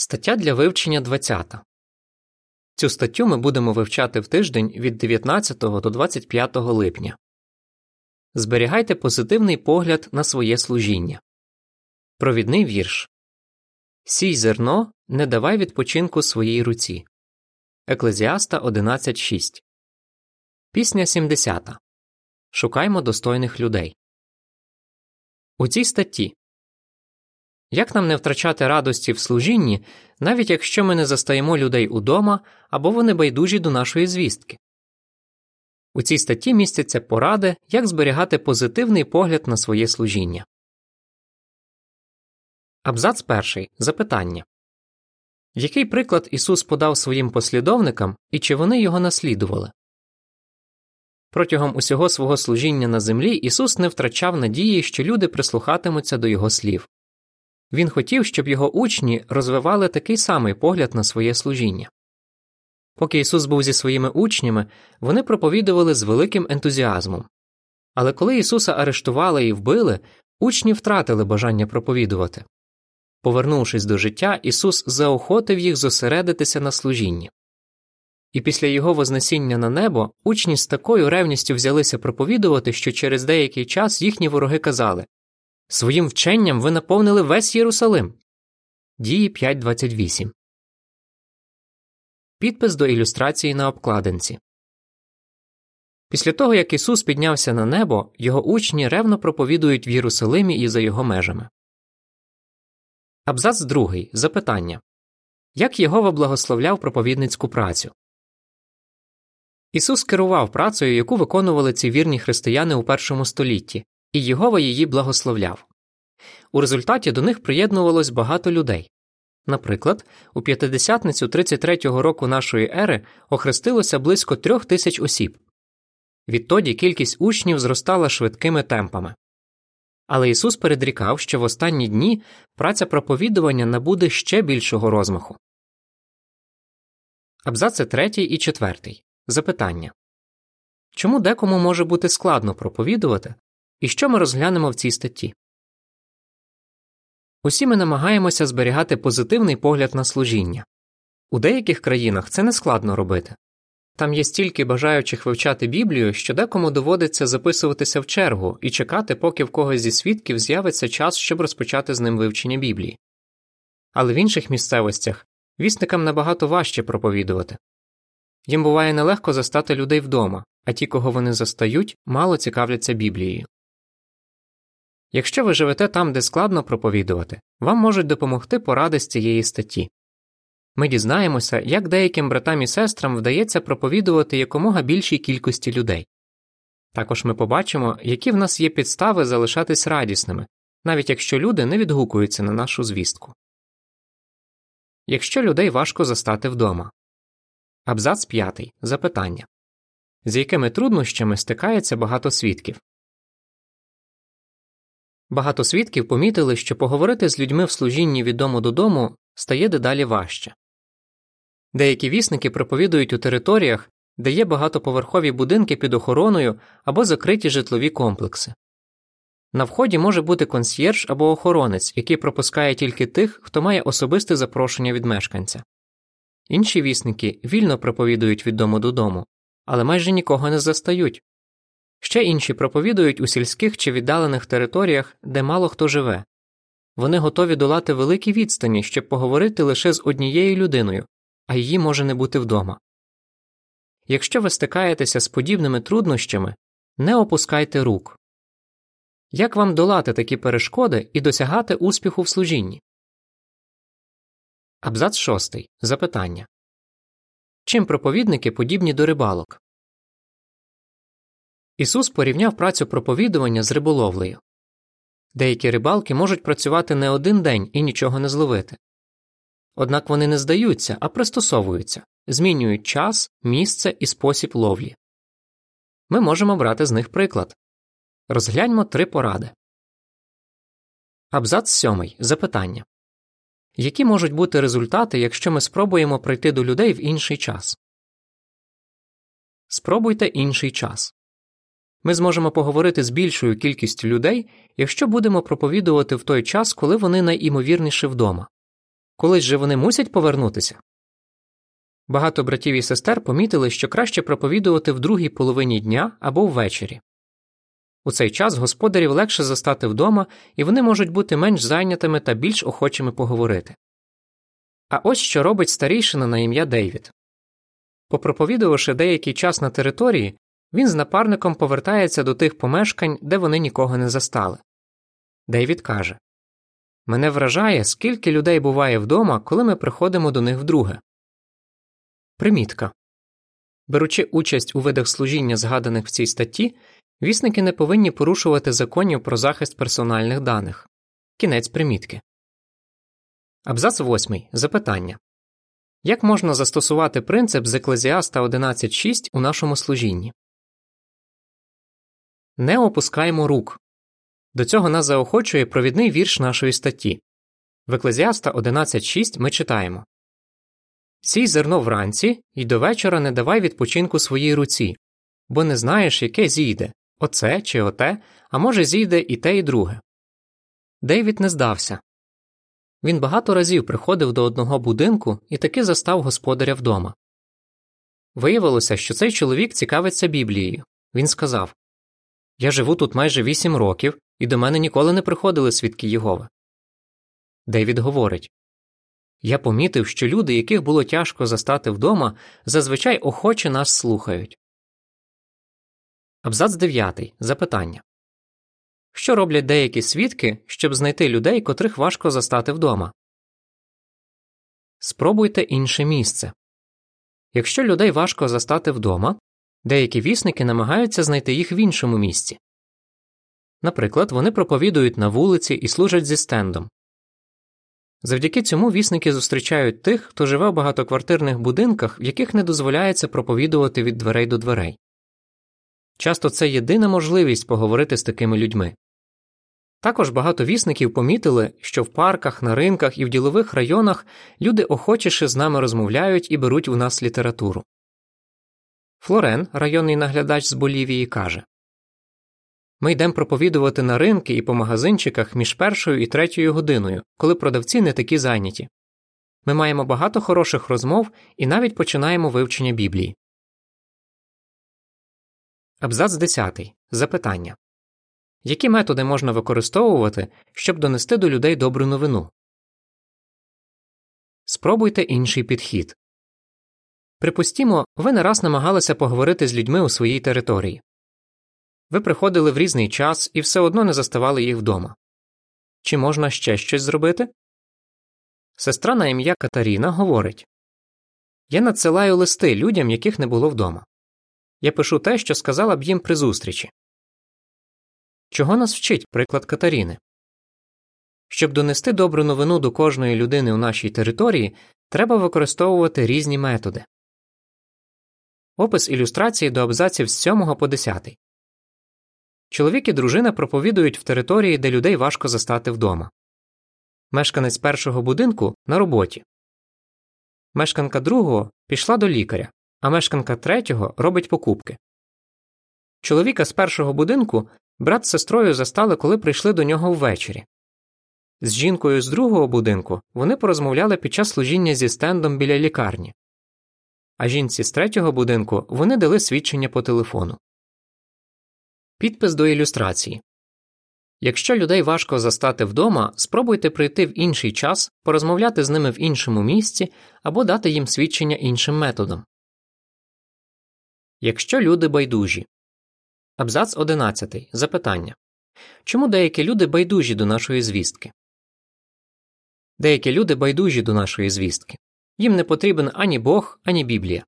Стаття для вивчення 20. Цю статтю ми будемо вивчати в тиждень від 19 до 25 липня. Зберігайте позитивний погляд на своє служіння. Провідний вірш. «Сій зерно, не давай відпочинку своїй руці». Еклезіаста 11.6. Пісня 70. Шукаймо достойних людей. У цій статті. Як нам не втрачати радості в служінні, навіть якщо ми не застаємо людей удома або вони байдужі до нашої звістки? У цій статті містяться поради, як зберігати позитивний погляд на своє служіння. Абзац перший. Запитання. Який приклад Ісус подав своїм послідовникам і чи вони його наслідували? Протягом усього свого служіння на землі Ісус не втрачав надії, що люди прислухатимуться до Його слів. Він хотів, щоб його учні розвивали такий самий погляд на своє служіння. Поки Ісус був зі своїми учнями, вони проповідували з великим ентузіазмом. Але коли Ісуса арештували і вбили, учні втратили бажання проповідувати. Повернувшись до життя, Ісус заохотив їх зосередитися на служінні. І після Його вознесіння на небо учні з такою ревністю взялися проповідувати, що через деякий час їхні вороги казали: «Своїм вченням ви наповнили весь Єрусалим». Дії 5.28. Підпис до ілюстрації на обкладинці. Після того, як Ісус піднявся на небо, його учні ревно проповідують в Єрусалимі і за його межами. Абзац 2. Запитання. Як Йогова благословляв проповідницьку працю? Ісус керував працею, яку виконували ці вірні християни у першому столітті. І Йогова її благословляв. У результаті до них приєднувалось багато людей. Наприклад, у п'ятидесятницю 33-го року нашої ери охрестилося близько 3000 осіб. Відтоді кількість учнів зростала швидкими темпами. Але Ісус передрікав, що в останні дні праця проповідування набуде ще більшого розмаху. Абзаци 3 і 4. Запитання. Чому декому може бути складно проповідувати? І що ми розглянемо в цій статті? Усі ми намагаємося зберігати позитивний погляд на служіння. У деяких країнах це нескладно робити. Там є стільки бажаючих вивчати Біблію, що декому доводиться записуватися в чергу і чекати, поки в когось зі свідків з'явиться час, щоб розпочати з ним вивчення Біблії. Але в інших місцевостях вісникам набагато важче проповідувати. Їм буває нелегко застати людей вдома, а ті, кого вони застають, мало цікавляться Біблією. Якщо ви живете там, де складно проповідувати, вам можуть допомогти поради з цієї статті. Ми дізнаємося, як деяким братам і сестрам вдається проповідувати якомога більшій кількості людей. Також ми побачимо, які в нас є підстави залишатись радісними, навіть якщо люди не відгукуються на нашу звістку. Якщо людей важко застати вдома. Абзац 5. Запитання. З якими труднощами стикається багато свідків? Багато свідків помітили, що поговорити з людьми в служінні від дому до дому стає дедалі важче. Деякі вісники проповідують у територіях, де є багатоповерхові будинки під охороною або закриті житлові комплекси. На вході може бути консьєрж або охоронець, який пропускає тільки тих, хто має особисте запрошення від мешканця. Інші вісники вільно проповідують від дому до дому, але майже нікого не застають. Ще інші проповідують у сільських чи віддалених територіях, де мало хто живе. Вони готові долати великі відстані, щоб поговорити лише з однією людиною, а її може не бути вдома. Якщо ви стикаєтеся з подібними труднощами, не опускайте рук. Як вам долати такі перешкоди і досягати успіху в служінні? Абзац 6. Запитання. Чим проповідники подібні до рибалок? Ісус порівняв працю проповідування з риболовлею. Деякі рибалки можуть працювати не один день і нічого не зловити. Однак вони не здаються, а пристосовуються, змінюють час, місце і спосіб ловлі. Ми можемо брати з них приклад. Розгляньмо 3 поради. Абзац 7. Запитання. Які можуть бути результати, якщо ми спробуємо прийти до людей в інший час? Спробуйте інший час. Ми зможемо поговорити з більшою кількістю людей, якщо будемо проповідувати в той час, коли вони найімовірніше вдома. Колись же вони мусять повернутися? Багато братів і сестер помітили, що краще проповідувати в другій половині дня або ввечері. У цей час господарів легше застати вдома, і вони можуть бути менш зайнятими та більш охочими поговорити. А ось що робить старійшина на ім'я Девід. Попроповідувавши деякий час на території, він з напарником повертається до тих помешкань, де вони нікого не застали. Девід каже: «Мене вражає, скільки людей буває вдома, коли ми приходимо до них вдруге». Примітка. Беручи участь у видах служіння, згаданих в цій статті, вісники не повинні порушувати законів про захист персональних даних. Кінець примітки. Абзац 8. Запитання. Як можна застосувати принцип з Еклезіаста 11.6 у нашому служінні? Не опускаємо рук. До цього нас заохочує провідний вірш нашої статті. В Еклезіаста 11.6 ми читаємо: «Сій зерно вранці, і до вечора не давай відпочинку своїй руці, бо не знаєш, яке зійде, оце чи оте, а може зійде і те, і друге». Девід не здався. Він багато разів приходив до одного будинку і таки застав господаря вдома. Виявилося, що цей чоловік цікавиться Біблією. Він сказав: «Я живу тут майже 8 років, і до мене ніколи не приходили свідки Йогови». Девід говорить: «Я помітив, що люди, яких було тяжко застати вдома, зазвичай охоче нас слухають». Абзац 9. Запитання. Що роблять деякі свідки, щоб знайти людей, котрих важко застати вдома? Спробуйте інше місце. Якщо людей важко застати вдома, деякі вісники намагаються знайти їх в іншому місці. Наприклад, вони проповідують на вулиці і служать зі стендом. Завдяки цьому вісники зустрічають тих, хто живе в багатоквартирних будинках, в яких не дозволяється проповідувати від дверей до дверей. Часто це єдина можливість поговорити з такими людьми. Також багато вісників помітили, що в парках, на ринках і в ділових районах люди охочіше з нами розмовляють і беруть у нас літературу. Лорен, районний наглядач з Болівії, каже: «Ми йдемо проповідувати на ринки і по магазинчиках між 1-ю і 3-ю годиною, коли продавці не такі зайняті. Ми маємо багато хороших розмов і навіть починаємо вивчення Біблії». Абзац 10. Запитання. Які методи можна використовувати, щоб донести до людей добру новину? Спробуйте інший підхід. Припустімо, ви не раз намагалися поговорити з людьми у своїй території. Ви приходили в різний час і все одно не заставали їх вдома. Чи можна ще щось зробити? Сестра на ім'я Катерина говорить: «Я надсилаю листи людям, яких не було вдома. Я пишу те, що сказала б їм при зустрічі». Чого нас вчить приклад Катерини? Щоб донести добру новину до кожної людини у нашій території, треба використовувати різні методи. Опис ілюстрації до абзаців з 7 по 10. Чоловік і дружина проповідують в території, де людей важко застати вдома. Мешканець першого будинку на роботі. Мешканка другого пішла до лікаря, а мешканка третього робить покупки. Чоловіка з першого будинку брат з сестрою застали, коли прийшли до нього ввечері. З жінкою з другого будинку вони порозмовляли під час служіння зі стендом біля лікарні. А жінці з третього будинку вони дали свідчення по телефону. Підпис до ілюстрації. Якщо людей важко застати вдома, спробуйте прийти в інший час, порозмовляти з ними в іншому місці або дати їм свідчення іншим методом. Якщо люди байдужі. Абзац 11. Запитання. Чому деякі люди байдужі до нашої звістки? Деякі люди байдужі до нашої звістки. Їм не потрібен ані Бог, ані Біблія.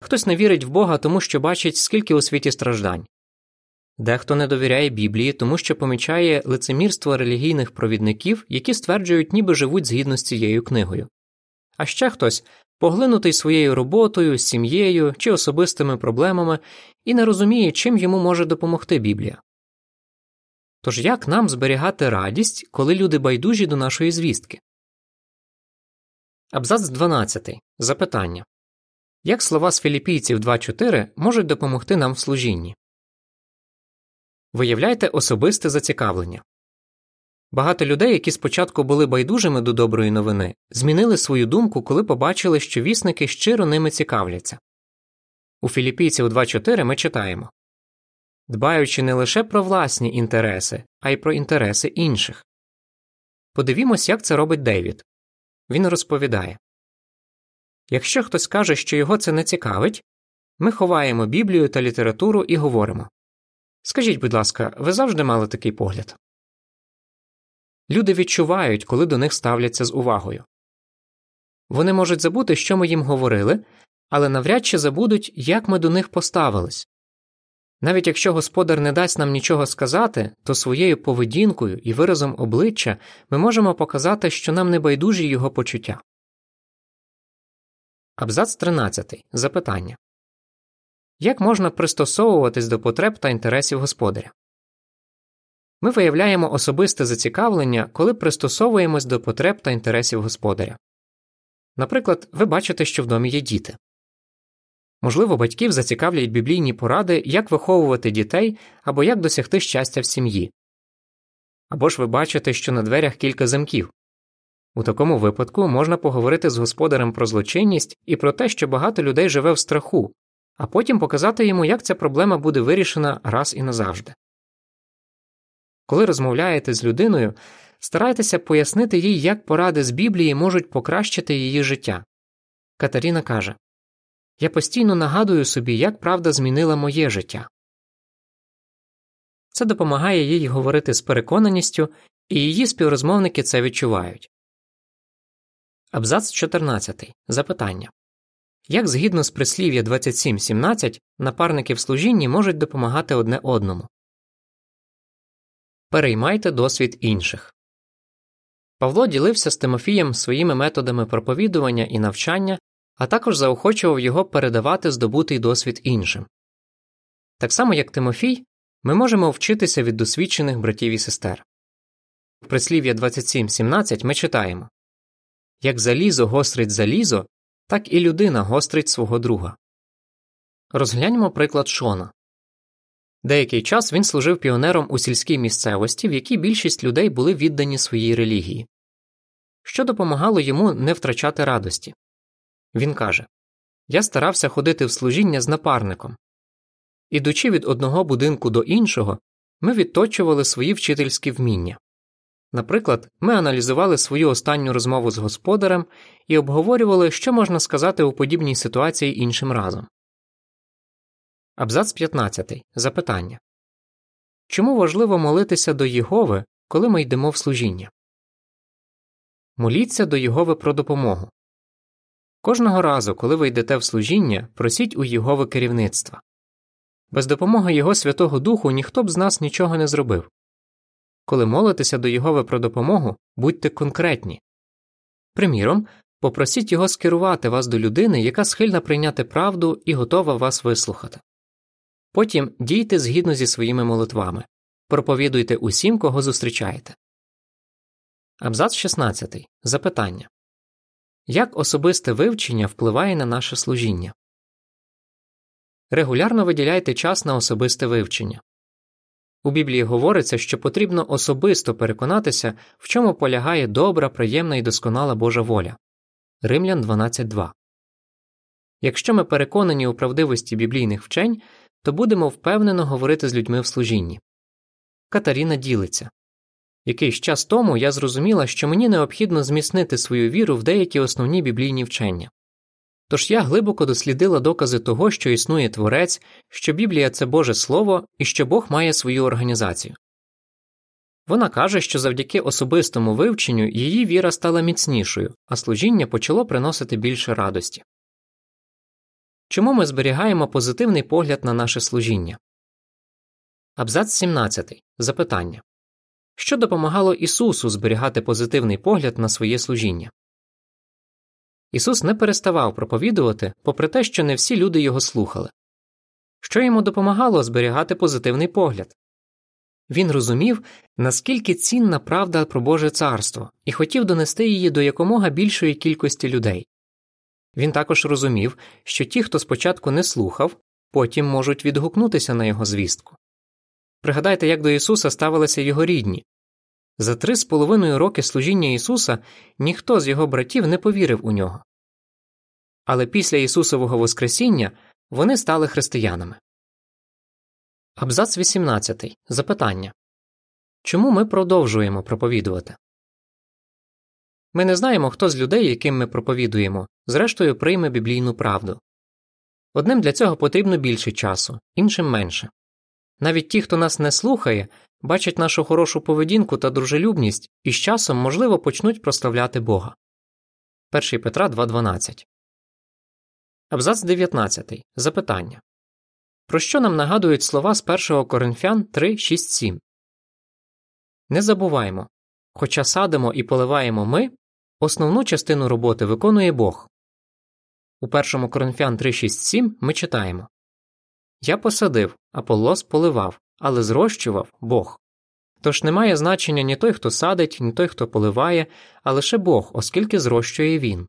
Хтось не вірить в Бога, тому що бачить, скільки у світі страждань. Дехто не довіряє Біблії, тому що помічає лицемірство релігійних провідників, які стверджують, ніби живуть згідно з цією книгою. А ще хтось поглинутий своєю роботою, сім'єю чи особистими проблемами і не розуміє, чим йому може допомогти Біблія. Тож як нам зберігати радість, коли люди байдужі до нашої звістки? Абзац 12. Запитання. Як слова з Філіпійців 2.4 можуть допомогти нам в служінні? Виявляйте особисте зацікавлення. Багато людей, які спочатку були байдужими до доброї новини, змінили свою думку, коли побачили, що вісники щиро ними цікавляться. У Філіпійців 2:4 ми читаємо: «Дбаючи не лише про власні інтереси, а й про інтереси інших». Подивімось, як це робить Девід. Він розповідає: «Якщо хтось каже, що його це не цікавить, ми ховаємо Біблію та літературу і говоримо: скажіть, будь ласка, ви завжди мали такий погляд?» Люди відчувають, коли до них ставляться з увагою. Вони можуть забути, що ми їм говорили, але навряд чи забудуть, як ми до них поставились. Навіть якщо господар не дасть нам нічого сказати, то своєю поведінкою і виразом обличчя ми можемо показати, що нам не байдужі його почуття. Абзац 13. Запитання. Як можна пристосовуватись до потреб та інтересів господаря? Ми виявляємо особисте зацікавлення, коли пристосовуємось до потреб та інтересів господаря. Наприклад, ви бачите, що в домі є діти. Можливо, батьків зацікавлять біблійні поради, як виховувати дітей або як досягти щастя в сім'ї. Або ж ви бачите, що на дверях кілька замків. У такому випадку можна поговорити з господарем про злочинність і про те, що багато людей живе в страху, а потім показати йому, як ця проблема буде вирішена раз і назавжди. Коли розмовляєте з людиною, старайтеся пояснити їй, як поради з Біблії можуть покращити її життя. Катерина каже: «Я постійно нагадую собі, як правда змінила моє життя». Це допомагає їй говорити з переконаністю, і її співрозмовники це відчувають. Абзац 14. Запитання. Як згідно з прислів'я 27:17 напарники в служінні можуть допомагати одне одному? Переймайте досвід інших. Павло ділився з Тимофієм своїми методами проповідування і навчання, а також заохочував його передавати здобутий досвід іншим. Так само, як Тимофій, ми можемо вчитися від досвідчених братів і сестер. В прислів'я 27:17 ми читаємо: «Як залізо гострить залізо, так і людина гострить свого друга». Розгляньмо приклад Шона. Деякий час він служив піонером у сільській місцевості, в якій більшість людей були віддані своїй релігії, що допомагало йому не втрачати радості. Він каже: «Я старався ходити в служіння з напарником. Ідучи від одного будинку до іншого, ми відточували свої вчительські вміння. Наприклад, ми аналізували свою останню розмову з господарем і обговорювали, що можна сказати у подібній ситуації іншим разом». Абзац 15. Запитання. Чому важливо молитися до Йогови, коли ми йдемо в служіння? Моліться до Йогови про допомогу. Кожного разу, коли ви йдете в служіння, просіть у Йогови керівництва. Без допомоги Його Святого Духу ніхто б з нас нічого не зробив. Коли молитеся до Йогови про допомогу, будьте конкретні. Приміром, попросіть Його скерувати вас до людини, яка схильна прийняти правду і готова вас вислухати. Потім дійте згідно зі своїми молитвами. Проповідуйте усім, кого зустрічаєте. Абзац 16. Запитання. Як особисте вивчення впливає на наше служіння? Регулярно виділяйте час на особисте вивчення. У Біблії говориться, що потрібно особисто переконатися, в чому полягає добра, приємна і досконала Божа воля. Римлян 12:2. Якщо ми переконані у правдивості біблійних вчень, то будемо впевнено говорити з людьми в служінні. Катерина ділиться: «Якийсь час тому я зрозуміла, що мені необхідно зміцнити свою віру в деякі основні біблійні вчення. Тож я глибоко дослідила докази того, що існує Творець, що Біблія – це Боже Слово і що Бог має свою організацію». Вона каже, що завдяки особистому вивченню її віра стала міцнішою, а служіння почало приносити більше радості. Чому ми зберігаємо позитивний погляд на наше служіння? Абзац 17. Запитання. Що допомагало Ісусу зберігати позитивний погляд на своє служіння? Ісус не переставав проповідувати, попри те, що не всі люди його слухали. Що йому допомагало зберігати позитивний погляд? Він розумів, наскільки цінна правда про Боже Царство, і хотів донести її до якомога більшої кількості людей. Він також розумів, що ті, хто спочатку не слухав, потім можуть відгукнутися на його звістку. Пригадайте, як до Ісуса ставилися його рідні. За 3,5 роки служіння Ісуса ніхто з його братів не повірив у нього. Але після Ісусового Воскресіння вони стали християнами. Абзац 18. Запитання. Чому ми продовжуємо проповідувати? Ми не знаємо, хто з людей, яким ми проповідуємо, зрештою прийме біблійну правду. Одним для цього потрібно більше часу, іншим – менше. Навіть ті, хто нас не слухає, бачать нашу хорошу поведінку та дружелюбність і з часом, можливо, почнуть прославляти Бога. 1 Петра 2,12. Абзац 19. Запитання. Про що нам нагадують слова з 1 Коринфян 3,6-7? Не забуваймо, хоча садимо і поливаємо ми, основну частину роботи виконує Бог. У 1 Коринфян 3,6-7 ми читаємо: «Я посадив, Аполлос поливав, але зрощував Бог. Тож немає значення ні той, хто садить, ні той, хто поливає, а лише Бог, оскільки зрощує Він».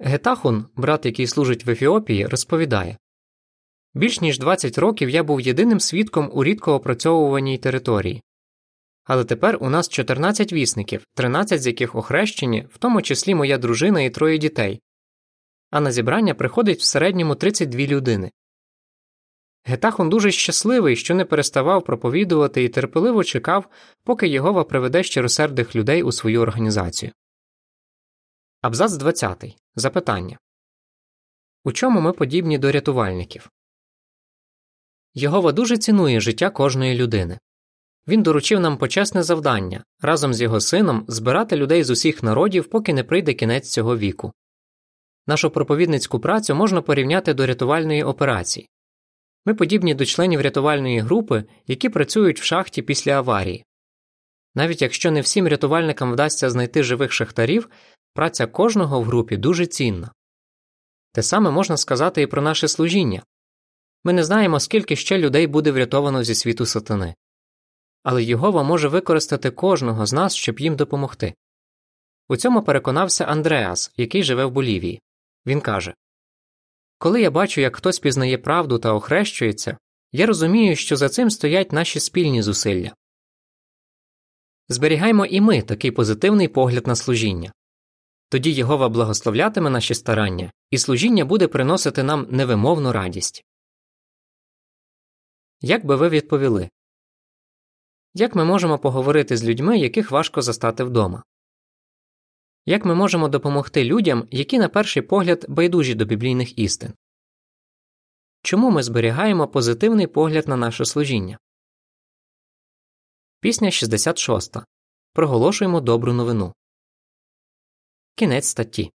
Гетахун, брат, який служить в Ефіопії, розповідає: «Більш ніж 20 років я був єдиним свідком у рідко опрацьовуваній території. Але тепер у нас 14 вісників, 13 з яких охрещені, в тому числі моя дружина і 3 дітей. А на зібрання приходить в середньому 32 людини». Гетахун дуже щасливий, що не переставав проповідувати і терпеливо чекав, поки Йогова приведе щиросердних людей у свою організацію. Абзац 20. Запитання. У чому ми подібні до рятувальників? Йогова дуже цінує життя кожної людини. Він доручив нам почесне завдання – разом з його сином збирати людей з усіх народів, поки не прийде кінець цього віку. Нашу проповідницьку працю можна порівняти до рятувальної операції. Ми подібні до членів рятувальної групи, які працюють в шахті після аварії. Навіть якщо не всім рятувальникам вдасться знайти живих шахтарів, праця кожного в групі дуже цінна. Те саме можна сказати і про наше служіння. Ми не знаємо, скільки ще людей буде врятовано зі світу сатани. Але Йогова може використати кожного з нас, щоб їм допомогти. У цьому переконався Андреас, який живе в Болівії. Він каже: «Коли я бачу, як хтось пізнає правду та охрещується, я розумію, що за цим стоять наші спільні зусилля». Зберігаймо і ми такий позитивний погляд на служіння. Тоді Йогова благословлятиме наші старання, і служіння буде приносити нам невимовну радість. Як би ви відповіли? Як ми можемо поговорити з людьми, яких важко застати вдома? Як ми можемо допомогти людям, які на перший погляд байдужі до біблійних істин? Чому ми зберігаємо позитивний погляд на наше служіння? Пісня 66. Проголошуємо добру новину. Кінець статті.